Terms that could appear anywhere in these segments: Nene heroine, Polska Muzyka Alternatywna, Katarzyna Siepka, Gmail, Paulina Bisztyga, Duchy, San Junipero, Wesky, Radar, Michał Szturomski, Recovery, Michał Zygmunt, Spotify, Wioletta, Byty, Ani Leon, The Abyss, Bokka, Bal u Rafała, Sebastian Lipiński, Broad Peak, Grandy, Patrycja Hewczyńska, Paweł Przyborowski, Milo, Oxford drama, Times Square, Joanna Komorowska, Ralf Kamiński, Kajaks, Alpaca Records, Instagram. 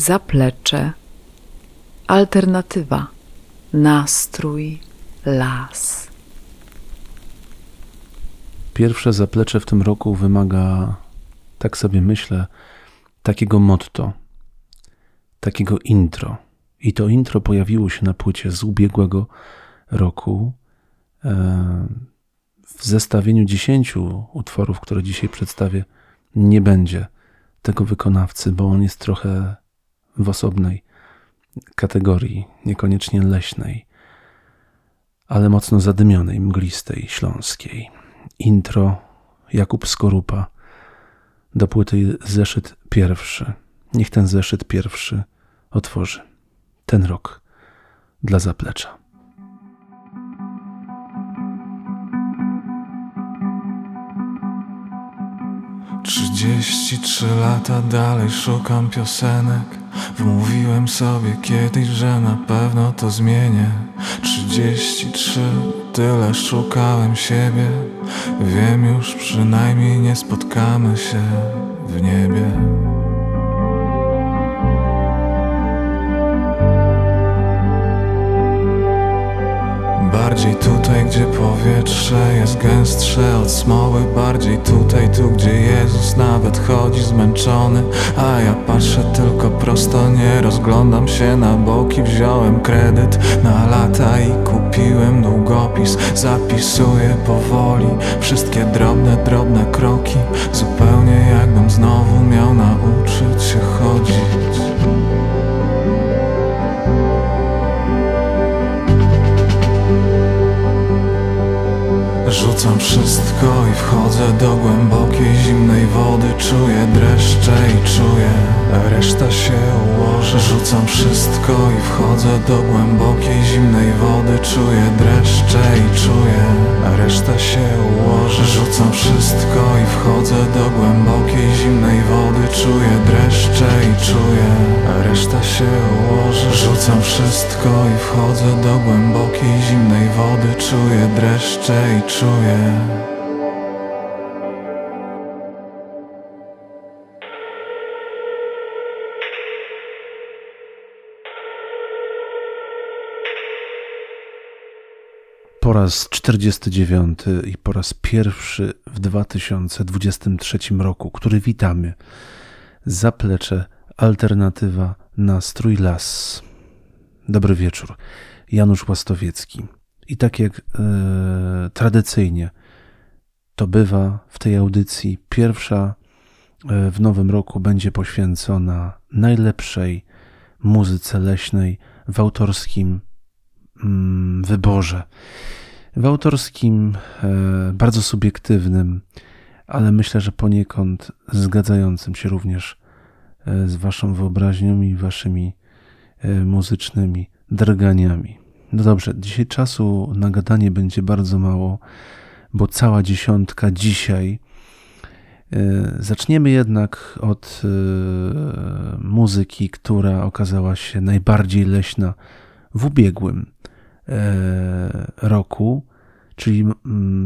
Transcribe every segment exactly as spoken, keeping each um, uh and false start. zaplecze, alternatywa, nastrój, las. Pierwsze zaplecze w tym roku wymaga, tak sobie myślę, takiego motto, takiego intro. I to intro pojawiło się na płycie z ubiegłego roku w zestawieniu dziesięciu utworów, które dzisiaj przedstawię. Nie będzie tego wykonawcy, bo on jest trochę w osobnej kategorii, niekoniecznie leśnej, ale mocno zadymionej, mglistej, śląskiej. Intro Jakub Skorupa do płyty Zeszyt Pierwszy. Niech ten zeszyt pierwszy otworzy ten rok dla zaplecza. Trzydzieści trzy lata dalej szukam piosenek. Wmówiłem sobie kiedyś, że na pewno to zmienię. Trzydzieści trzy, tyle szukałem siebie. Wiem już, przynajmniej nie spotkamy się w niebie. Bardziej tutaj, gdzie powietrze jest gęstsze od smoły. Bardziej tutaj, tu gdzie Jezus nawet chodzi zmęczony. A ja patrzę tylko prosto, nie rozglądam się na boki. Wziąłem kredyt na lata i kupiłem długopis. Zapisuję powoli wszystkie drobne, drobne kroki. Zupełnie jakbym znowu miał nauczyć się chodzić. Rzucam wszystko i wchodzę do głębokiej, zimnej wody. Czuję dreszcze i czuję, reszta się ułoży. Rzucam wszystko i wchodzę do głębokiej, zimnej wody. Czuję dreszcze i czuję, reszta się ułoży. Rzucam wszystko i wchodzę do głębokiej, zimnej wody. Czuję dreszcze i czuję, reszta się ułoży. Rzucam wszystko i wchodzę do głębokiej, zimnej wody. Czuję dreszcze i czuję. Po raz czterdziesty dziewiąty i po raz pierwszy w dwa tysiące dwudziestym trzecim roku, który witamy, zaplecze, alternatywa, nastrój, las. Dobry wieczór, Janusz Łastowiecki. I tak jak y, tradycyjnie to bywa w tej audycji, pierwsza y, w nowym roku będzie poświęcona najlepszej muzyce leśnej w autorskim y, wyborze. W autorskim, y, bardzo subiektywnym, ale myślę, że poniekąd zgadzającym się również y, z waszą wyobraźnią i waszymi y, muzycznymi drganiami. No dobrze, dzisiaj czasu na gadanie będzie bardzo mało, bo cała dziesiątka dzisiaj. Zaczniemy jednak od muzyki, która okazała się najbardziej leśna w ubiegłym roku, czyli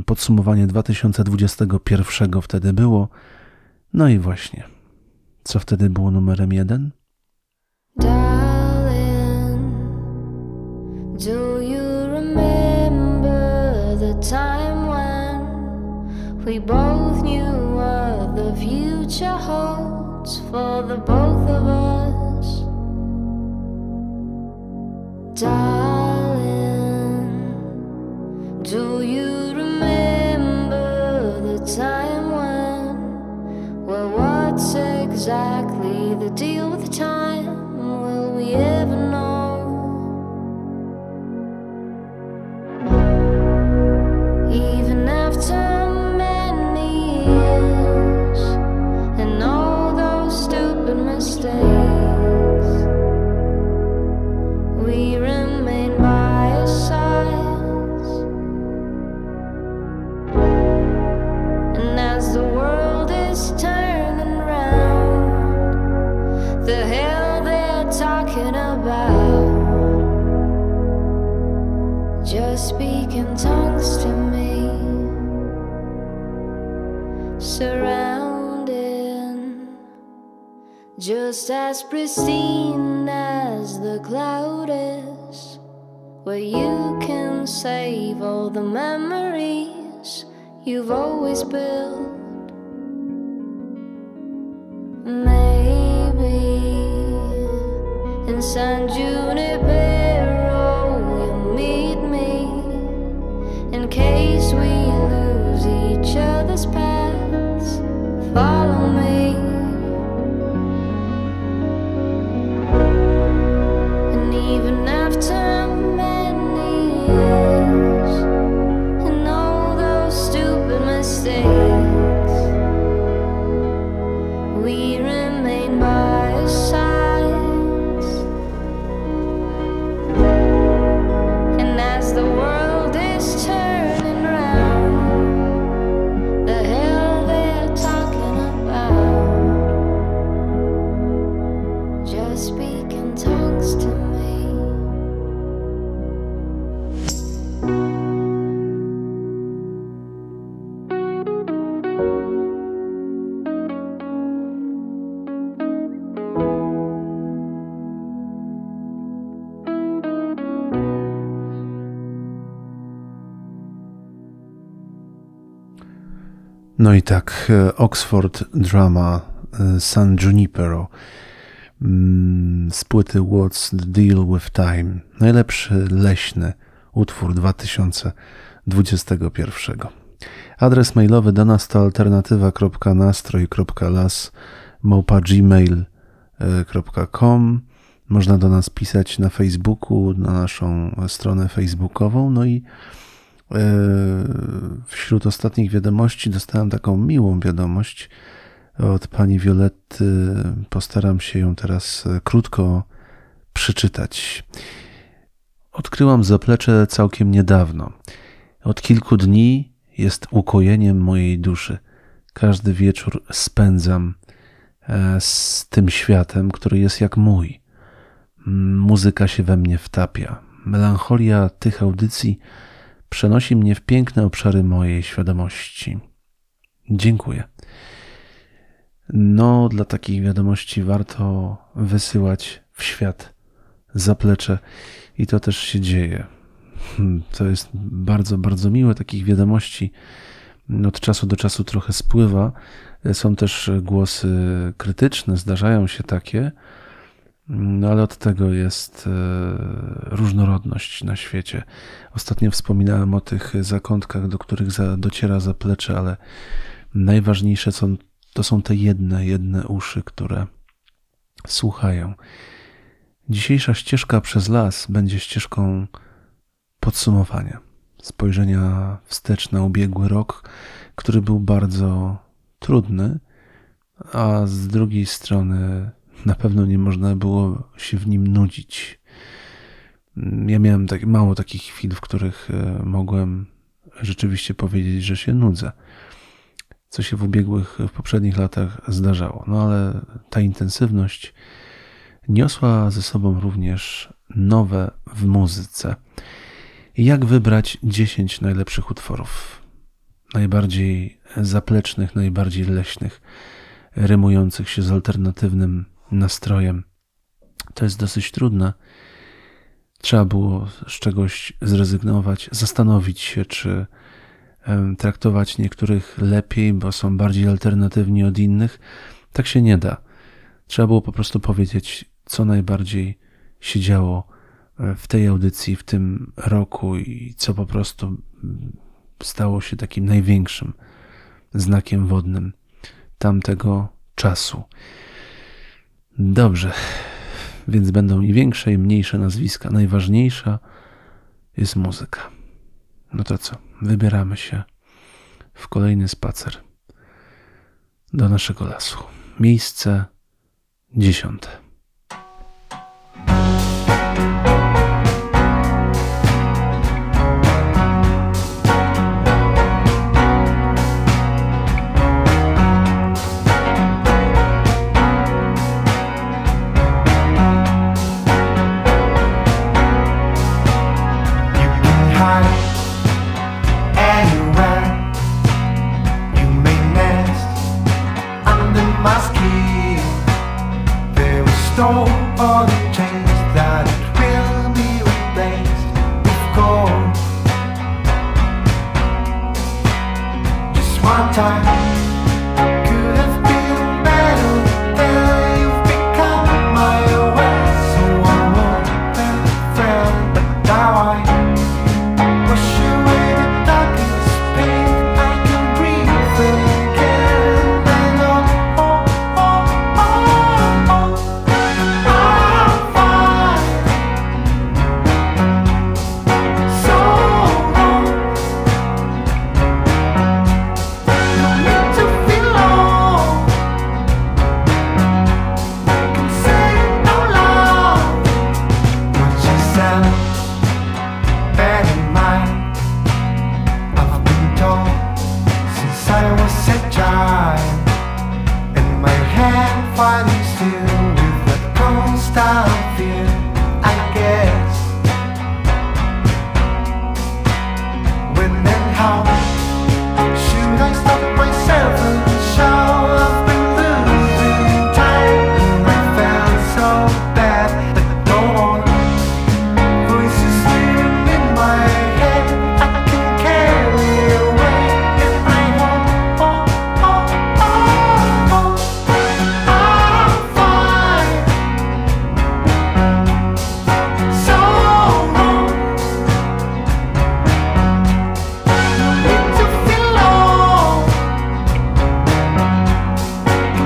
podsumowanie dwa tysiące dwudziestego pierwszego wtedy było. No i właśnie, co wtedy było numerem jeden? Do you remember the time when we both knew what the future holds for the both of us? Darling, do you remember the time when, well, what's exactly the deal with time? Will we ever know? Speaking tongues to me, surrounding Just as pristine as the cloud is, where you can save all the memories you've always built. Maybe in San Junipero you'll meet me, in case we lose each other's paths. Follow me. Even after many years and all those stupid mistakes, we remain by your sides. And as the world is turning round, the hell they're talking about just speaking tongues to me. No i tak, Oxford drama, San Junipero, z płyty What's the Deal with Time, najlepszy leśny utwór dwa tysiące dwudziestego pierwszego. Adres mailowy do nas to alternatywa kropka nastroj kropka las małpa gmail kropka com. Można do nas pisać na Facebooku, na naszą stronę facebookową, no i wśród ostatnich wiadomości dostałem taką miłą wiadomość od pani Wioletty. Postaram się ją teraz krótko przeczytać. Odkryłam zaplecze całkiem niedawno. Od kilku dni jest ukojeniem mojej duszy. Każdy wieczór spędzam z tym światem, który jest jak mój. Muzyka się we mnie wtapia. Melancholia tych audycji przenosi mnie w piękne obszary mojej świadomości. Dziękuję. No, dla takich wiadomości warto wysyłać w świat zaplecze i to też się dzieje. To jest bardzo, bardzo miłe. Takich wiadomości od czasu do czasu trochę spływa. Są też głosy krytyczne, zdarzają się takie, no ale od tego jest różnorodność na świecie. Ostatnio wspominałem o tych zakątkach, do których dociera zaplecze, ale najważniejsze są, to są te jedne, jedne uszy, które słuchają. Dzisiejsza ścieżka przez las będzie ścieżką podsumowania, spojrzenia wstecz na ubiegły rok, który był bardzo trudny, a z drugiej strony na pewno nie można było się w nim nudzić. Ja miałem tak, mało takich chwil, w których mogłem rzeczywiście powiedzieć, że się nudzę. Co się w ubiegłych, w poprzednich latach zdarzało. No ale ta intensywność niosła ze sobą również nowe w muzyce. Jak wybrać dziesięć najlepszych utworów? Najbardziej zaplecznych, najbardziej leśnych, rymujących się z alternatywnym nastrojem. To jest dosyć trudne. Trzeba było z czegoś zrezygnować, zastanowić się, czy traktować niektórych lepiej, bo są bardziej alternatywni od innych. Tak się nie da. Trzeba było po prostu powiedzieć, co najbardziej się działo w tej audycji, w tym roku i co po prostu stało się takim największym znakiem wodnym tamtego czasu. Dobrze, więc będą i większe, i mniejsze nazwiska. Najważniejsza jest muzyka. No to co? Wybieramy się w kolejny spacer do naszego lasu. Miejsce dziesiąte. My skin, stole all the chains that will be replaced with gold. Just one time could have been better than you've become my way. So I won't be a friend, but now I push away the darkest pain. I can breathe again. And oh, oh, oh, oh, oh, I'm fine. So long. No need to feel alone. I can say it out loud. What you said, bear in mind. I've been told since I was a child, and my hand fighting still with that constant fear. I guess when and how should I stop myself and shout? I've been losing time, and I felt so bad that no one voices living in my head. I can carry away if I want. Oh, oh, oh, oh, I'm fine. So long. No need to feel alone. Can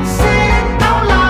say it out loud.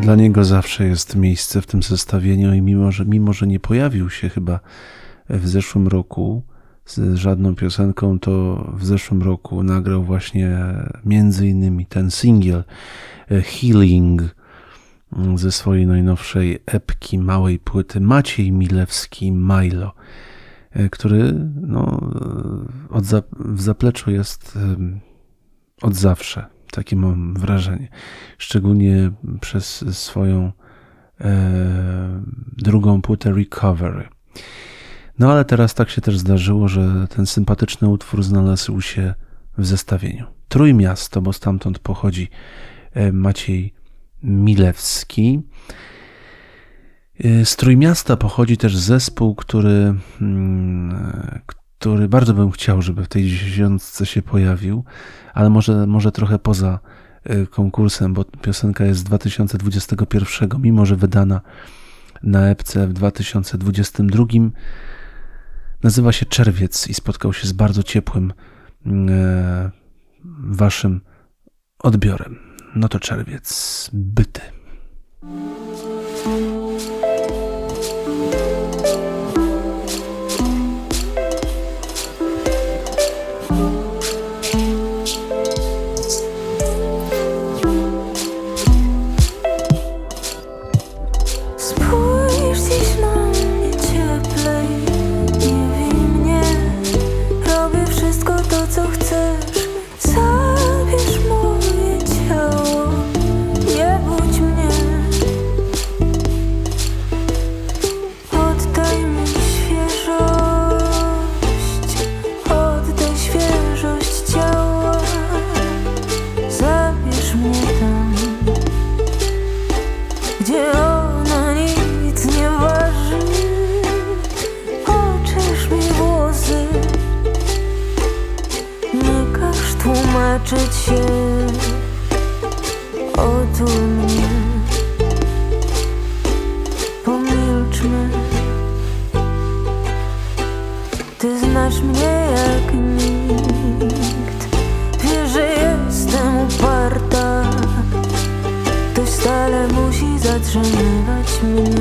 Dla niego zawsze jest miejsce w tym zestawieniu i mimo że, mimo, że nie pojawił się chyba w zeszłym roku z żadną piosenką, to w zeszłym roku nagrał właśnie między innymi ten singiel Healing ze swojej najnowszej epki, małej płyty Maciej Milewski, Milo, który no, od za, w zapleczu jest od zawsze. Takie mam wrażenie. Szczególnie przez swoją e, drugą płytę Recovery. No ale teraz tak się też zdarzyło, że ten sympatyczny utwór znalazł się w zestawieniu. Trójmiasto, bo stamtąd pochodzi Maciej Milewski. Z Trójmiasta pochodzi też zespół, który, który bardzo bym chciał, żeby w tej dziesiątce się pojawił, ale może, może trochę poza konkursem, bo piosenka jest z dwa tysiące dwudziestego pierwszego, mimo że wydana na epce w dwa tysiące dwudziestym drugim. Nazywa się Czerwiec i spotkał się z bardzo ciepłym e, waszym odbiorem. No to Czerwiec, Byty. otoczyć się, otul mnie, pomilczmy. Ty znasz mnie jak nikt, wiesz, że jestem uparta. Ktoś stale musi zatrzymywać mnie.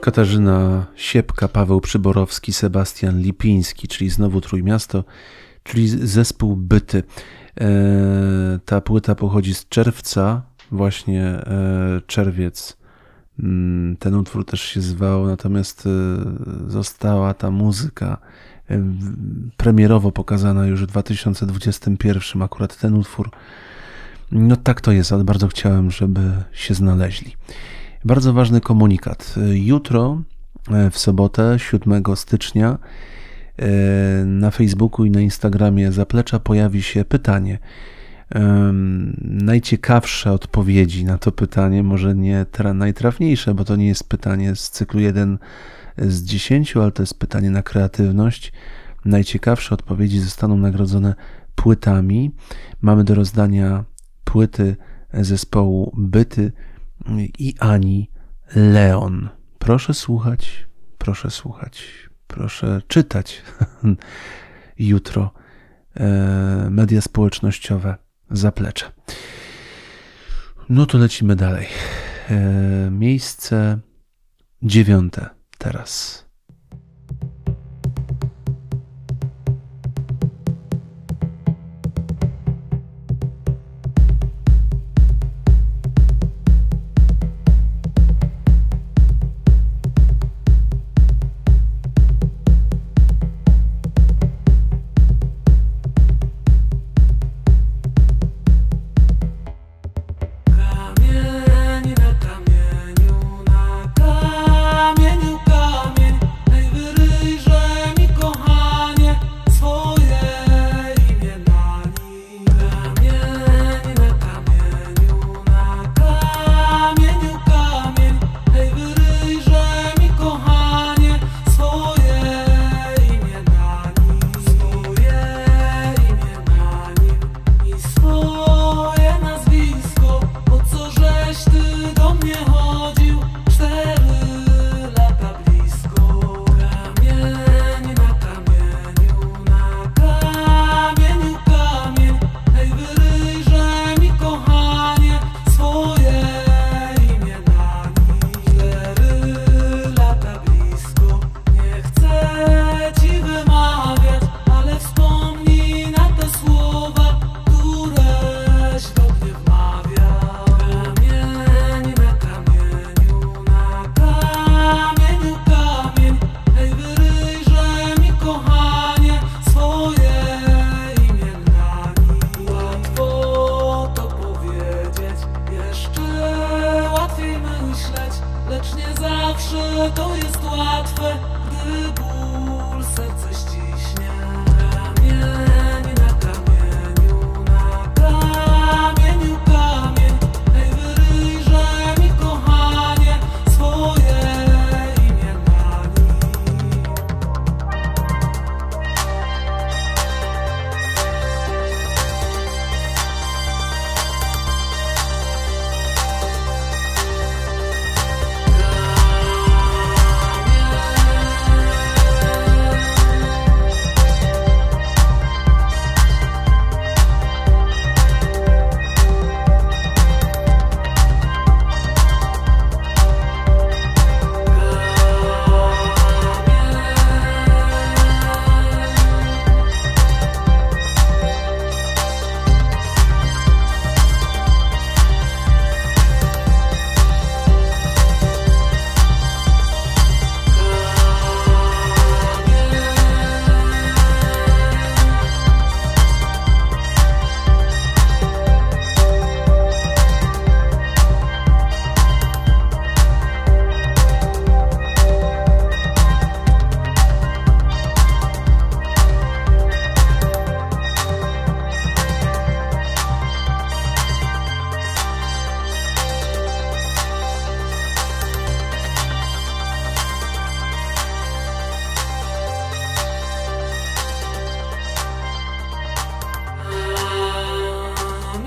Katarzyna Siepka, Paweł Przyborowski, Sebastian Lipiński, czyli znowu Trójmiasto, czyli zespół Byty. Ta płyta pochodzi z czerwca, właśnie czerwiec. Ten utwór też się zwał, natomiast została ta muzyka premierowo pokazana już w dwa tysiące dwudziestym pierwszym. Akurat ten utwór, no tak to jest, ale bardzo chciałem, żeby się znaleźli. Bardzo ważny komunikat. Jutro, w sobotę, siódmego stycznia, na Facebooku i na Instagramie Zaplecza pojawi się pytanie. Najciekawsze odpowiedzi na to pytanie, może nie najtrafniejsze, bo to nie jest pytanie z cyklu jeden z dziesięciu, ale to jest pytanie na kreatywność. Najciekawsze odpowiedzi zostaną nagrodzone płytami. Mamy do rozdania płyty zespołu Byty i Ani Leon. Proszę słuchać, proszę słuchać, proszę czytać. Jutro e, media społecznościowe Zaplecze. No to lecimy dalej. E, miejsce dziewiąte teraz. Kamień na kamieniu, na kamieniu kamień.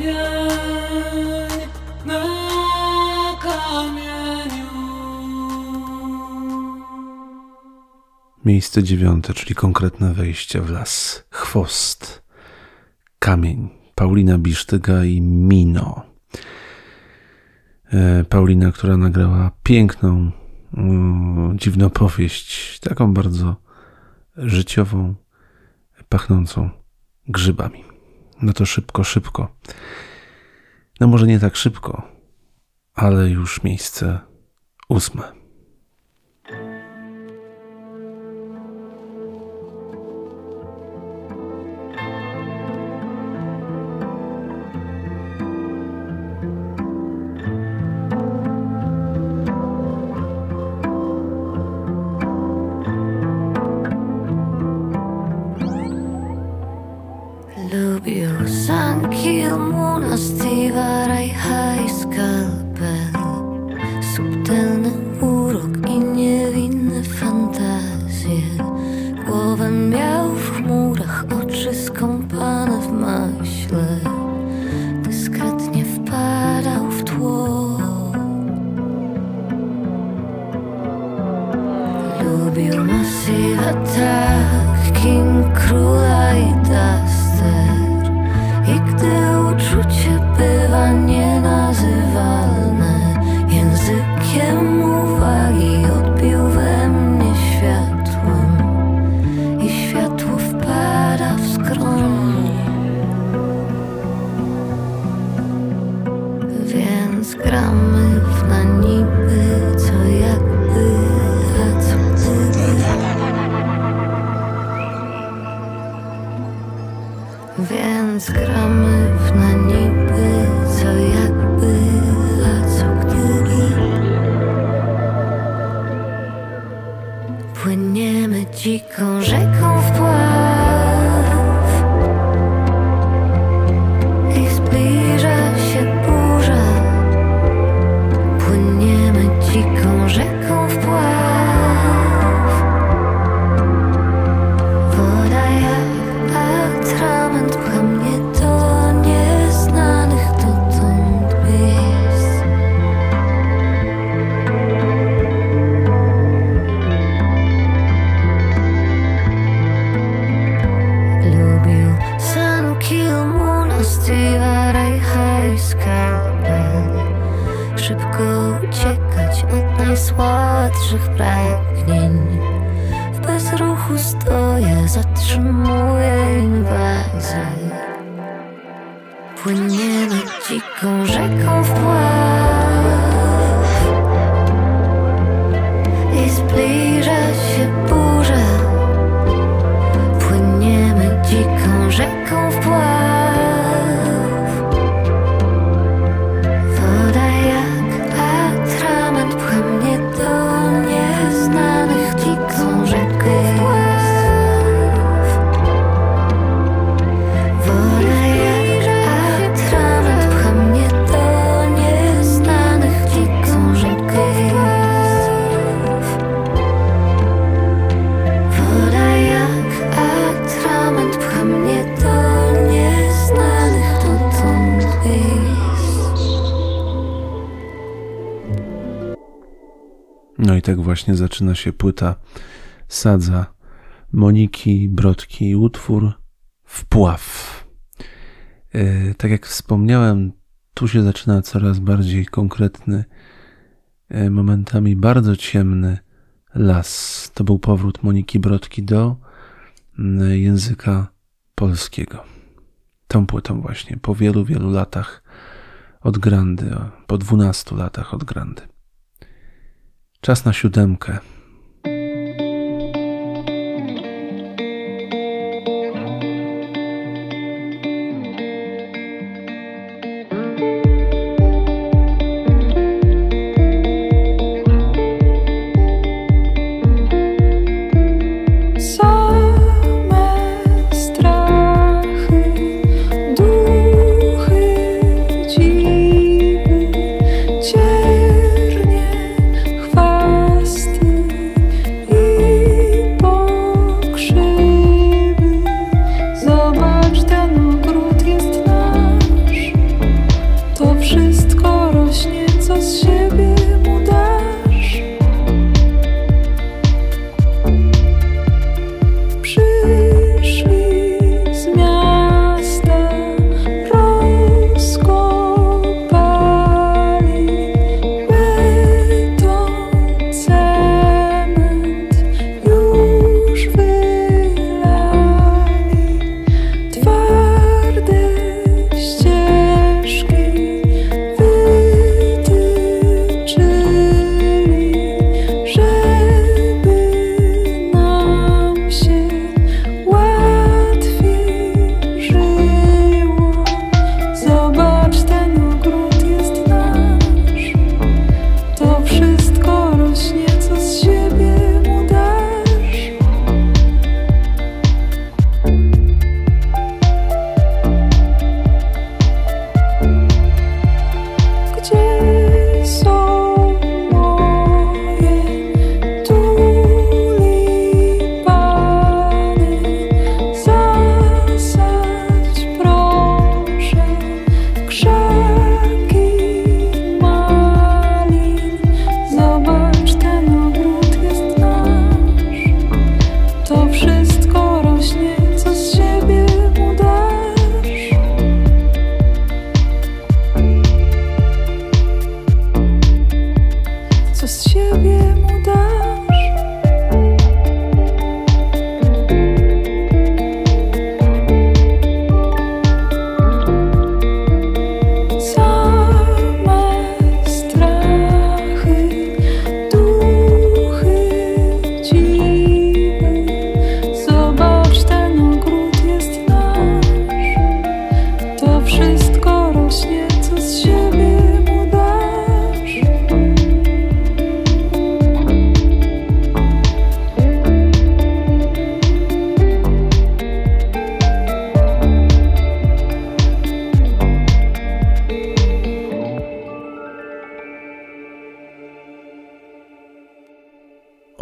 kamień, na kamieniu. Miejsce dziewiąte, czyli konkretne wejście w las. Chwost, kamień, Paulina Bisztyga i Mino. Paulina, która nagrała piękną, dziwną powieść, taką bardzo życiową, pachnącą grzybami. No to szybko, szybko. No może nie tak szybko, ale już miejsce ósme. Tak właśnie zaczyna się płyta Sadza Moniki Brodki, utwór Wpław. Yy, tak jak wspomniałem, tu się zaczyna coraz bardziej konkretny, yy, momentami bardzo ciemny las. To był powrót Moniki Brodki do yy, języka polskiego. Tą płytą właśnie, po wielu, wielu latach od Grandy, po dwunastu latach od Grandy. Czas na siódemkę. Thank you.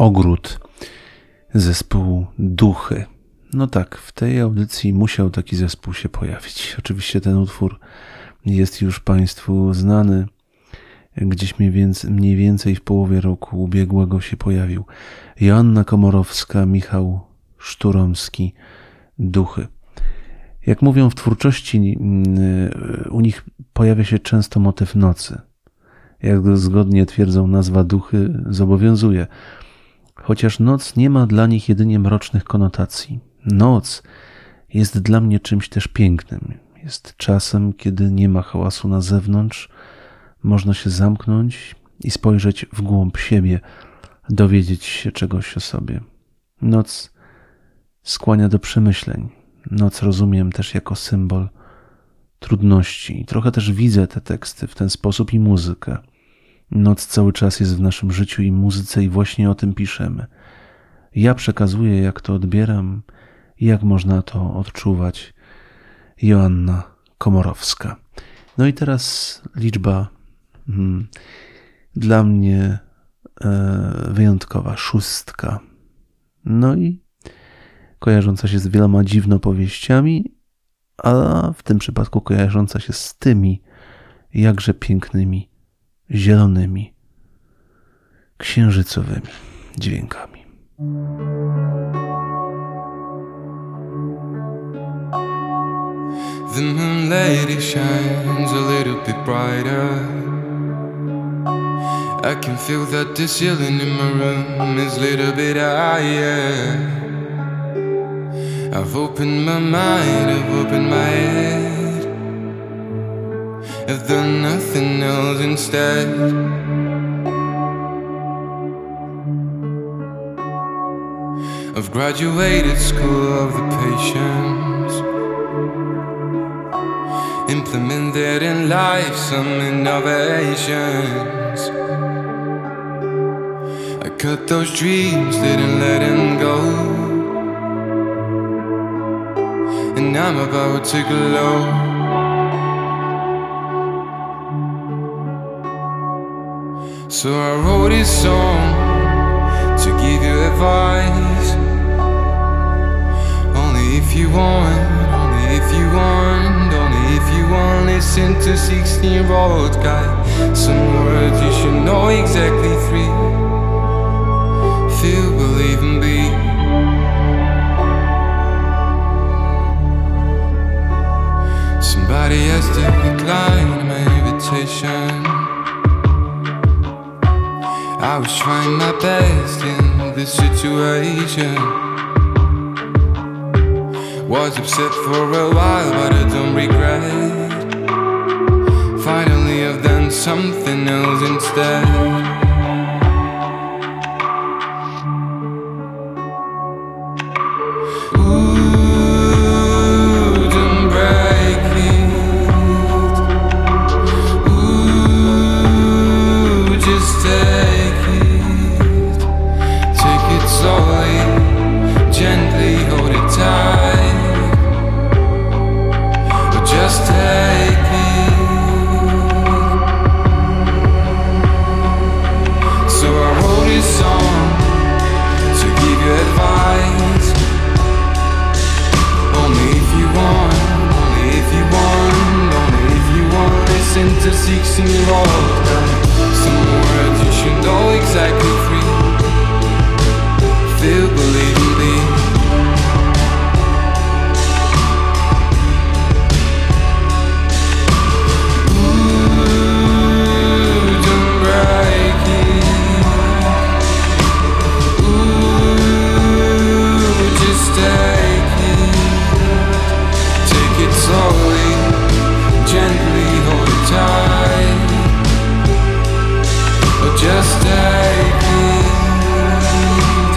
ogród zespołu Duchy. No tak, w tej audycji musiał taki zespół się pojawić. Oczywiście ten utwór jest już Państwu znany. Gdzieś mniej więcej w połowie roku ubiegłego się pojawił. Joanna Komorowska, Michał Szturomski, Duchy. Jak mówią w twórczości, u nich pojawia się często motyw nocy. Jak zgodnie twierdzą, nazwa Duchy zobowiązuje. Chociaż noc nie ma dla nich jedynie mrocznych konotacji. Noc jest dla mnie czymś też pięknym. Jest czasem, kiedy nie ma hałasu na zewnątrz. Można się zamknąć i spojrzeć w głąb siebie, dowiedzieć się czegoś o sobie. Noc skłania do przemyśleń. Noc rozumiem też jako symbol trudności. I trochę też widzę te teksty w ten sposób i muzykę. Noc cały czas jest w naszym życiu i muzyce i właśnie o tym piszemy. Ja przekazuję, jak to odbieram i jak można to odczuwać. Joanna Komorowska. No i teraz liczba hmm, dla mnie e, wyjątkowa, szóstka. No i kojarząca się z wieloma dziwnopowieściami, a w tym przypadku kojarząca się z tymi jakże pięknymi, zielonymi, księżycowymi dźwiękami. The moon lady shines a little bit brighter. I can feel that the ceiling in my room is a little bit higher. I've opened my mind, I've opened my head. I've done nothing else instead. I've graduated school of the patience. Implemented in life some innovations. I cut those dreams, didn't let them go. And I'm about to glow. So I wrote this song to give you advice. Only if you want, only if you want. If you won't listen to sixteen-year-old guy, some words you should know exactly three. Feel, believe and be. Somebody has to decline my invitation. I was trying my best in this situation. Was upset for a while, but I don't regret. Finally I've done something else instead. Ooh, don't break it. Ooh, just take it. Take it slowly, gently, hold it tight. Just take it. So I wrote this song to give you advice. Only if you want, only if you want, only if you want. Listen to sixteen-year-old guy. Some words you should know exactly three. Feel, believe and be. Just take it.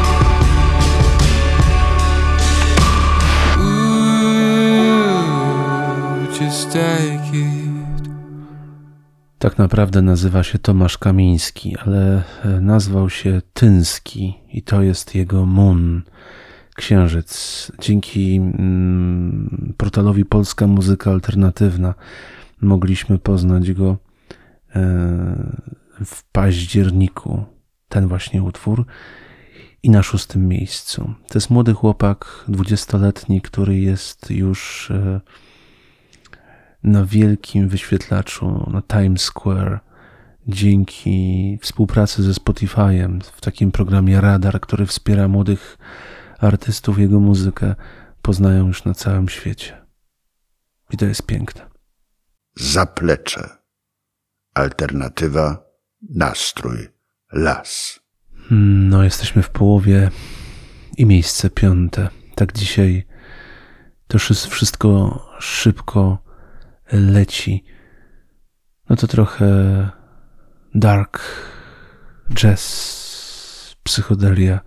Ooh, just take it. Tak naprawdę nazywa się Tomasz Kamiński, ale nazwał się Tyński i to jest jego moon, księżyc. Dzięki mm, portalowi Polska Muzyka Alternatywna mogliśmy poznać go e, w październiku, ten właśnie utwór. i na szóstym miejscu. To jest młody chłopak, dwudziestoletni, który jest już na wielkim wyświetlaczu na Times Square dzięki współpracy ze Spotify'em w takim programie Radar, który wspiera młodych artystów. Jego muzykę poznają już na całym świecie. I to jest piękne. Zaplecze. Alternatywa, nastrój, las. No, jesteśmy w połowie i miejsce piąte. Tak dzisiaj to wszystko szybko leci. No to trochę dark, jazz, psychodelia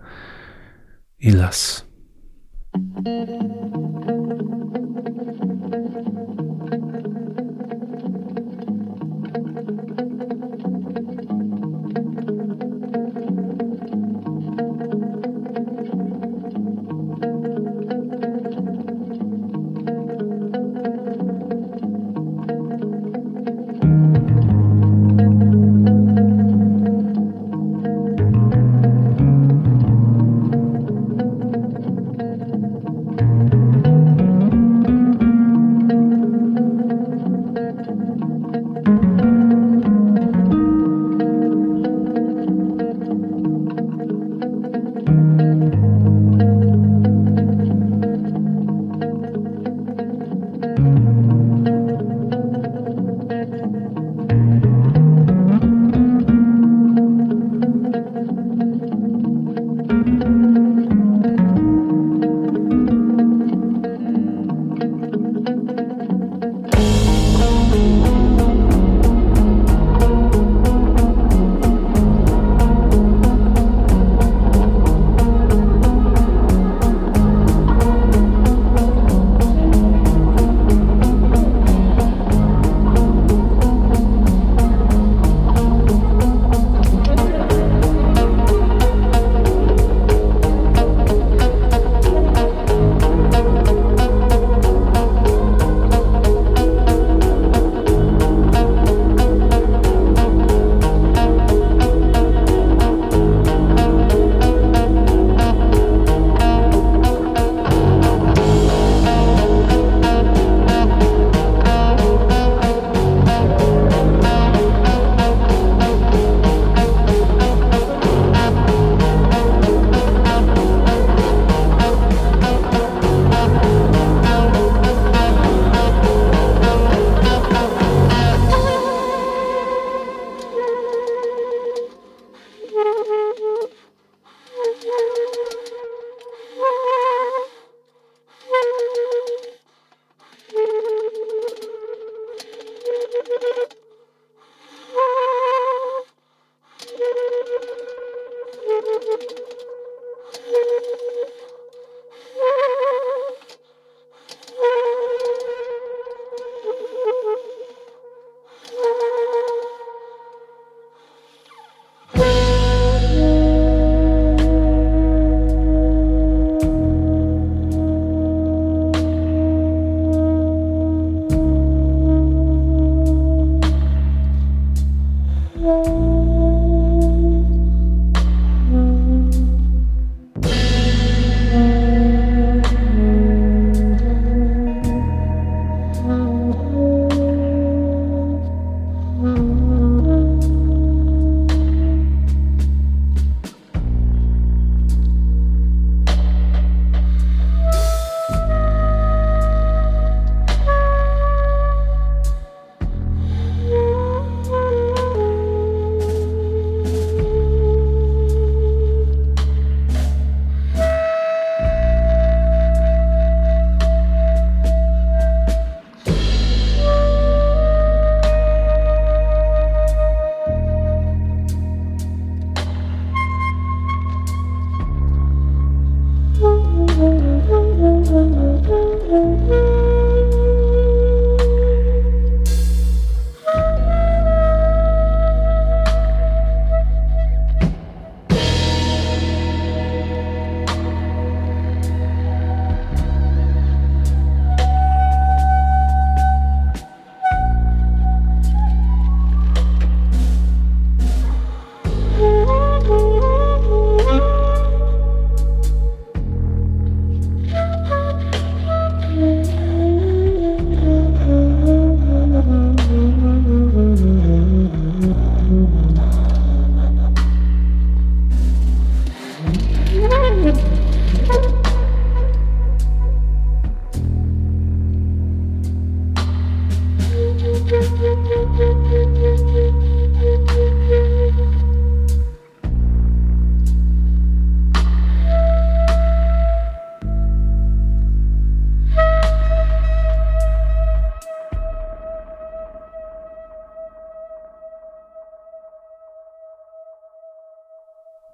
i las.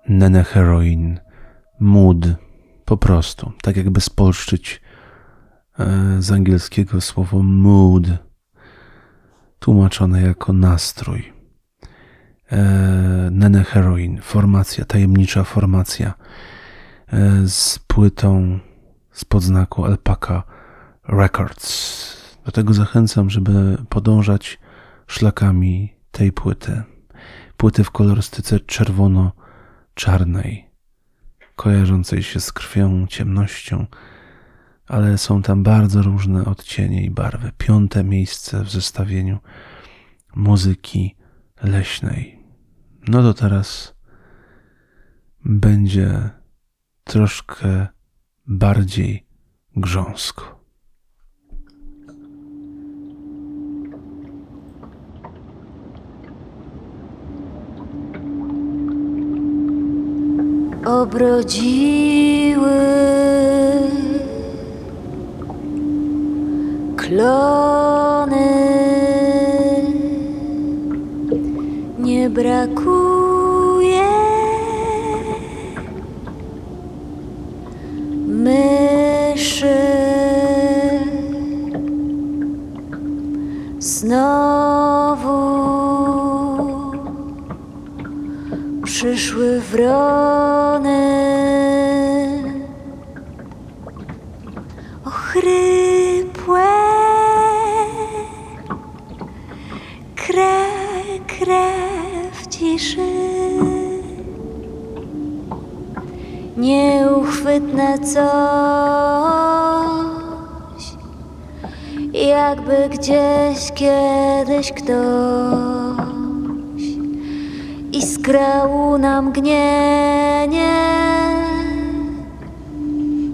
Nene heroine, mood, po prostu, tak jakby spolszczyć z angielskiego słowo mood, tłumaczone jako nastrój. Nene heroine, formacja, tajemnicza formacja z płytą spod znaku Alpaca Records. Do tego zachęcam, żeby podążać szlakami tej płyty. Płyty w kolorystyce czerwono-czarnej, kojarzącej się z krwią, ciemnością, ale są tam bardzo różne odcienie i barwy. Piąte miejsce w zestawieniu muzyki leśnej. No to teraz będzie troszkę bardziej grząsko. Obrodziły klony, nie brakuje myszy, znowu przyszły wrony. Ochrypłe kre, krew ciszy, nieuchwytne coś, jakby gdzieś kiedyś ktoś grał na mgnienie,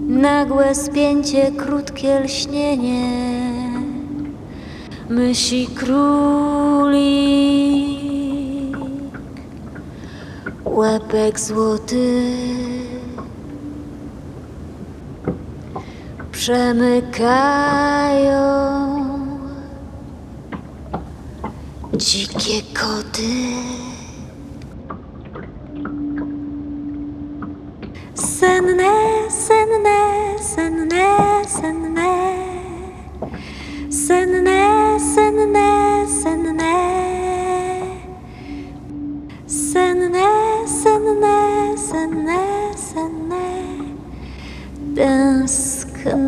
nagłe spięcie, krótkie lśnienie myśli królik, łepek złoty przemykają dzikie koty. Senne, senne, senne, senne, senne, senne, senne, senne, senne, senne, senne, tęsknoty,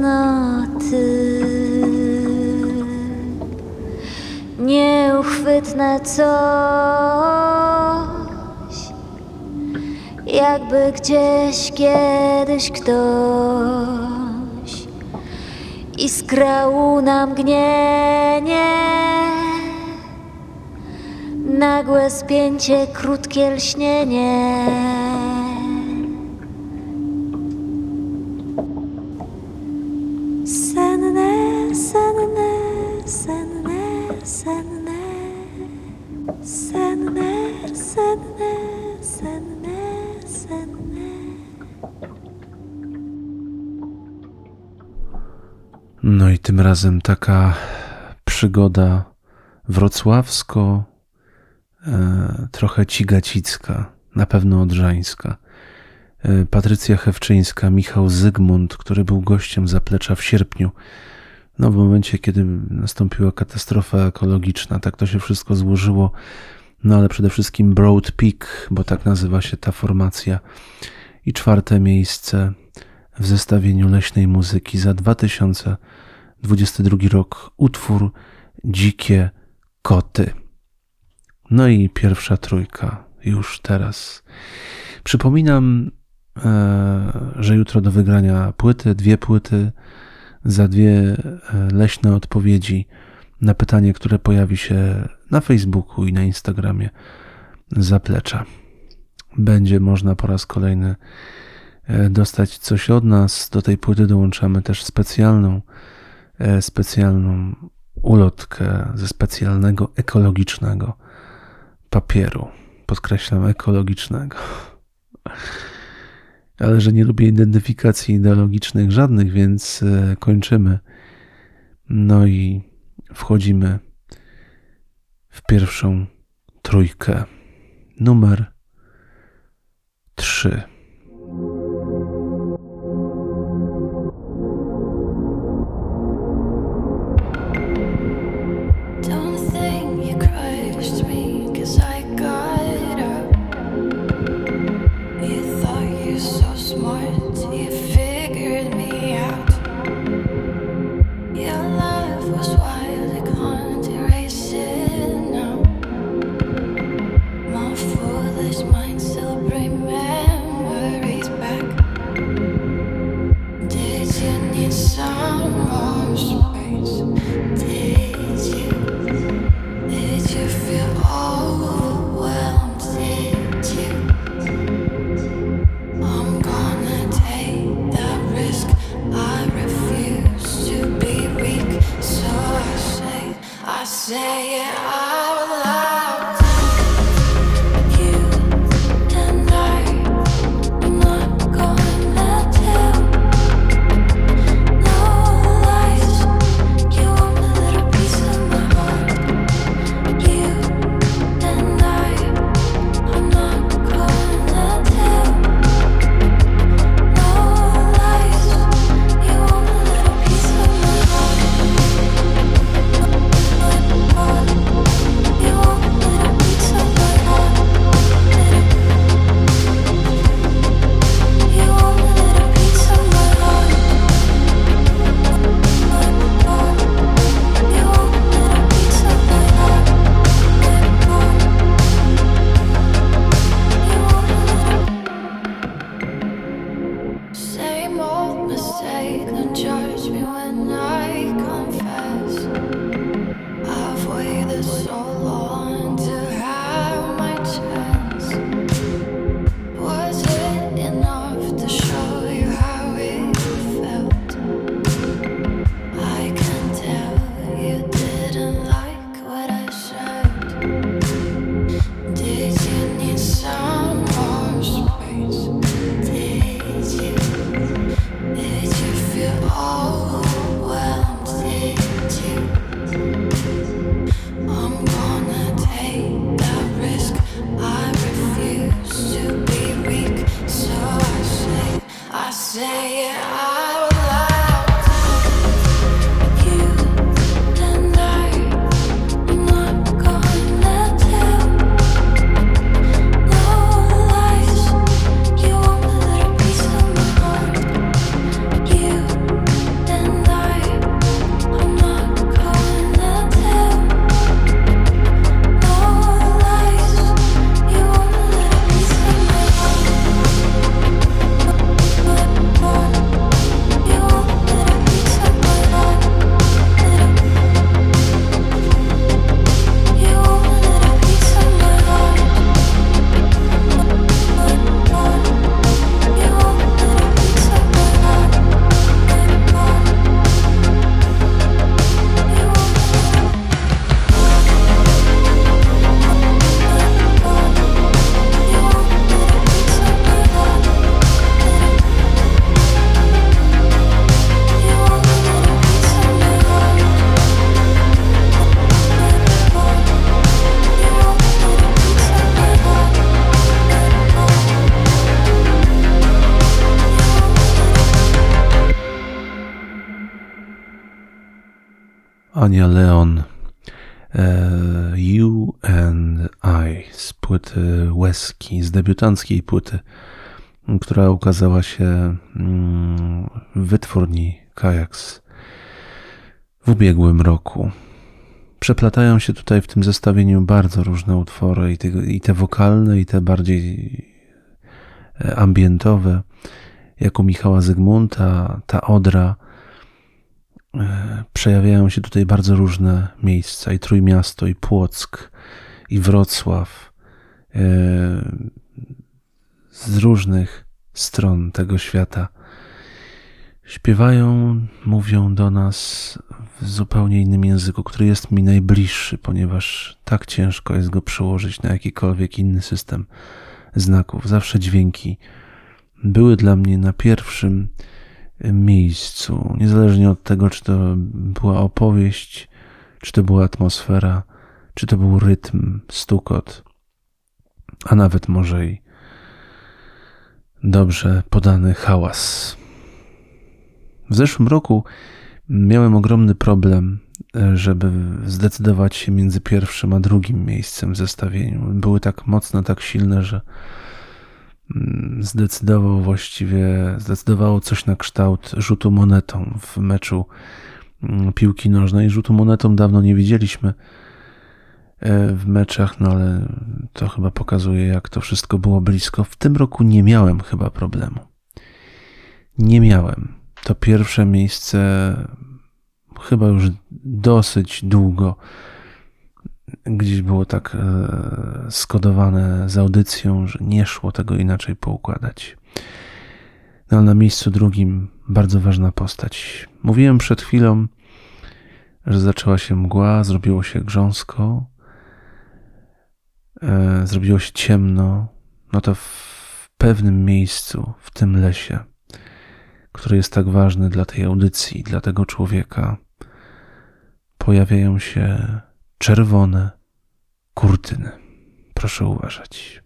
nieuchwytne coś, jakby gdzieś kiedyś ktoś iskra na mgnienie, nagłe spięcie, krótkie lśnienie. Senne, senne, senne, senne, senne, senne, senne. No i tym razem taka przygoda wrocławsko, e, trochę cigacicka, na pewno odrzańska. E, Patrycja Hewczyńska, Michał Zygmunt, który był gościem Zaplecza w sierpniu, no w momencie, kiedy nastąpiła katastrofa ekologiczna, tak to się wszystko złożyło. No ale przede wszystkim Broad Peak, bo tak nazywa się ta formacja. I czwarte miejsce w zestawieniu leśnej muzyki za dwa tysiące dwudziesty drugi rok, utwór Dzikie koty. No i pierwsza trójka już teraz. Przypominam, że jutro do wygrania płyty, dwie płyty za dwie leśne odpowiedzi na pytanie, które pojawi się na Facebooku i na Instagramie Zaplecza. Będzie można po raz kolejny dostać coś od nas. Do tej płyty dołączamy też specjalną, specjalną ulotkę ze specjalnego ekologicznego papieru. Podkreślam, ekologicznego. Ale że nie lubię identyfikacji ideologicznych żadnych, więc kończymy. No i wchodzimy w pierwszą trójkę. Numer trzy. Ani Leon, uh, You and I z płyty Wesky, z debiutanckiej płyty, która ukazała się w wytwórni Kajaks w ubiegłym roku. Przeplatają się tutaj w tym zestawieniu bardzo różne utwory, i te, i te wokalne, i te bardziej ambientowe, jak u Michała Zygmunta, ta odra. Przejawiają się tutaj bardzo różne miejsca, i Trójmiasto, i Płock, i Wrocław, z różnych stron tego świata. Śpiewają, mówią do nas w zupełnie innym języku, który jest mi najbliższy, ponieważ tak ciężko jest go przełożyć na jakikolwiek inny system znaków. Zawsze dźwięki były dla mnie na pierwszym miejscu, niezależnie od tego, czy to była opowieść, czy to była atmosfera, czy to był rytm, stukot, a nawet może i dobrze podany hałas. W zeszłym roku miałem ogromny problem, żeby zdecydować się między pierwszym a drugim miejscem w zestawieniu. Były tak mocne, tak silne, że zdecydował właściwie, zdecydowało coś na kształt rzutu monetą w meczu piłki nożnej. Rzutu monetą dawno nie widzieliśmy w meczach, no ale to chyba pokazuje, jak to wszystko było blisko. W tym roku nie miałem chyba problemu. Nie miałem. To pierwsze miejsce chyba już dosyć długo gdzieś było tak skodowane z audycją, że nie szło tego inaczej poukładać. No, ale na miejscu drugim bardzo ważna postać. Mówiłem przed chwilą, że zaczęła się mgła, zrobiło się grząsko, zrobiło się ciemno. No to w pewnym miejscu, w tym lesie, który jest tak ważny dla tej audycji, dla tego człowieka, pojawiają się czerwone kurtyny. Proszę uważać.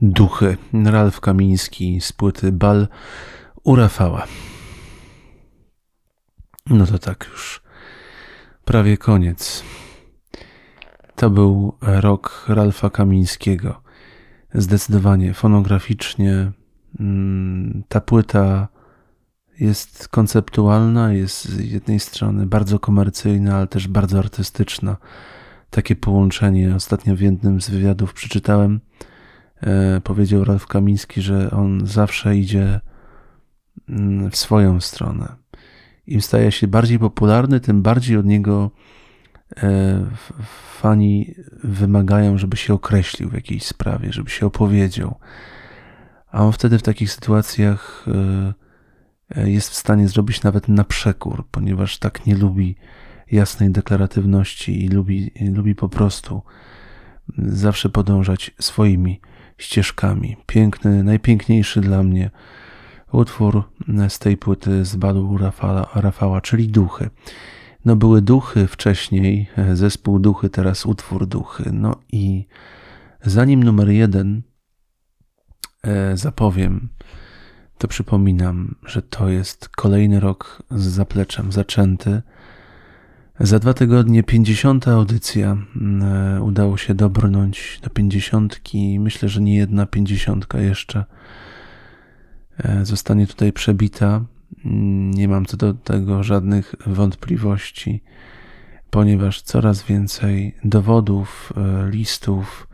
Duchy, Ralf Kamiński z płyty Bal u Rafała. No to tak już prawie koniec. To był rok Ralfa Kamińskiego. Zdecydowanie, fonograficznie ta płyta jest konceptualna, jest z jednej strony bardzo komercyjna, ale też bardzo artystyczna. Takie połączenie ostatnio w jednym z wywiadów przeczytałem. E, powiedział Ralf Kamiński, że on zawsze idzie w swoją stronę. Im staje się bardziej popularny, tym bardziej od niego e, fani wymagają, żeby się określił w jakiejś sprawie, żeby się opowiedział. A on wtedy w takich sytuacjach e, jest w stanie zrobić nawet na przekór, ponieważ tak nie lubi jasnej deklaratywności i lubi, lubi po prostu zawsze podążać swoimi ścieżkami. Piękny, najpiękniejszy dla mnie utwór z tej płyty zbadł Rafała, Rafała, czyli Duchy. No były Duchy wcześniej, zespół Duchy, teraz utwór Duchy. No i zanim numer jeden zapowiem, to przypominam, że to jest kolejny rok z zapleczem zaczęty. Za dwa tygodnie pięćdziesiąta audycja. Udało się dobrnąć do pięćdziesiątki. Myślę, że nie jedna pięćdziesiątka jeszcze zostanie tutaj przebita. Nie mam co do tego żadnych wątpliwości, ponieważ coraz więcej dowodów, listów,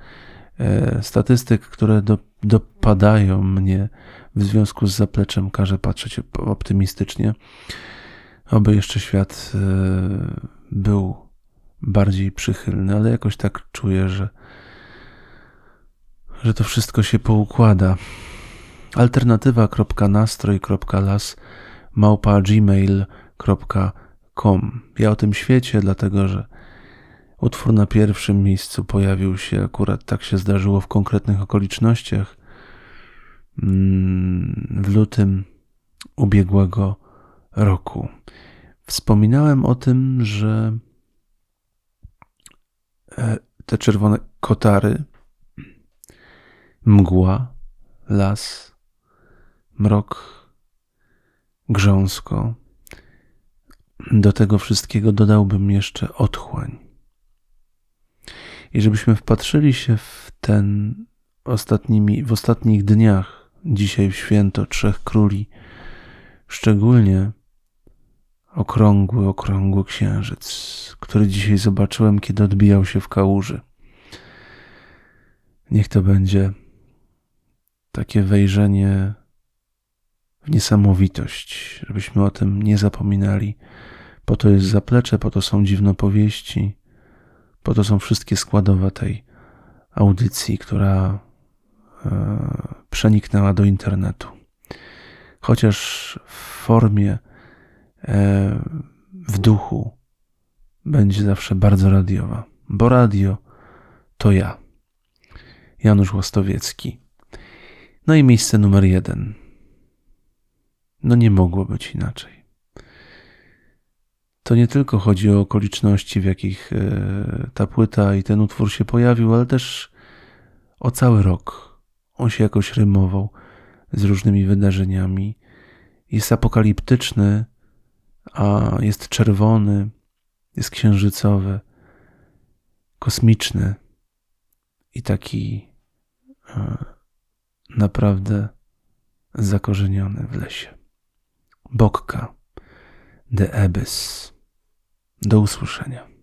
statystyk, które do, dopadają mnie w związku z zapleczem, każe patrzeć optymistycznie. Oby jeszcze świat był bardziej przychylny, ale jakoś tak czuję, że, że to wszystko się poukłada. alternatywa kropka nastroj kropka las małpa gmail kropka com. Ja o tym świecie, dlatego że utwór na pierwszym miejscu pojawił się, akurat tak się zdarzyło, w konkretnych okolicznościach w lutym ubiegłego roku. Wspominałem o tym, że te czerwone kotary, mgła, las, mrok, grząsko. Do tego wszystkiego dodałbym jeszcze otchłań. I żebyśmy wpatrzyli się w ten ostatnimi, w ostatnich dniach, dzisiaj w święto Trzech Króli, szczególnie okrągły, okrągły księżyc, który dzisiaj zobaczyłem, kiedy odbijał się w kałuży. Niech to będzie takie wejrzenie w niesamowitość, żebyśmy o tym nie zapominali. Po to jest zaplecze, po to są dziwnopowieści, po to są wszystkie składowe tej audycji, która e, przeniknęła do internetu. Chociaż w formie, w duchu będzie zawsze bardzo radiowa, bo radio to ja, Janusz Łastowiecki. No i miejsce numer jeden. No nie mogło być inaczej. To nie tylko chodzi o okoliczności, w jakich ta płyta i ten utwór się pojawił, ale też o cały rok. On się jakoś rymował z różnymi wydarzeniami. Jest apokaliptyczny, a jest czerwony, jest księżycowy, kosmiczny i taki naprawdę zakorzeniony w lesie. Bokka, The Abyss. Do usłyszenia.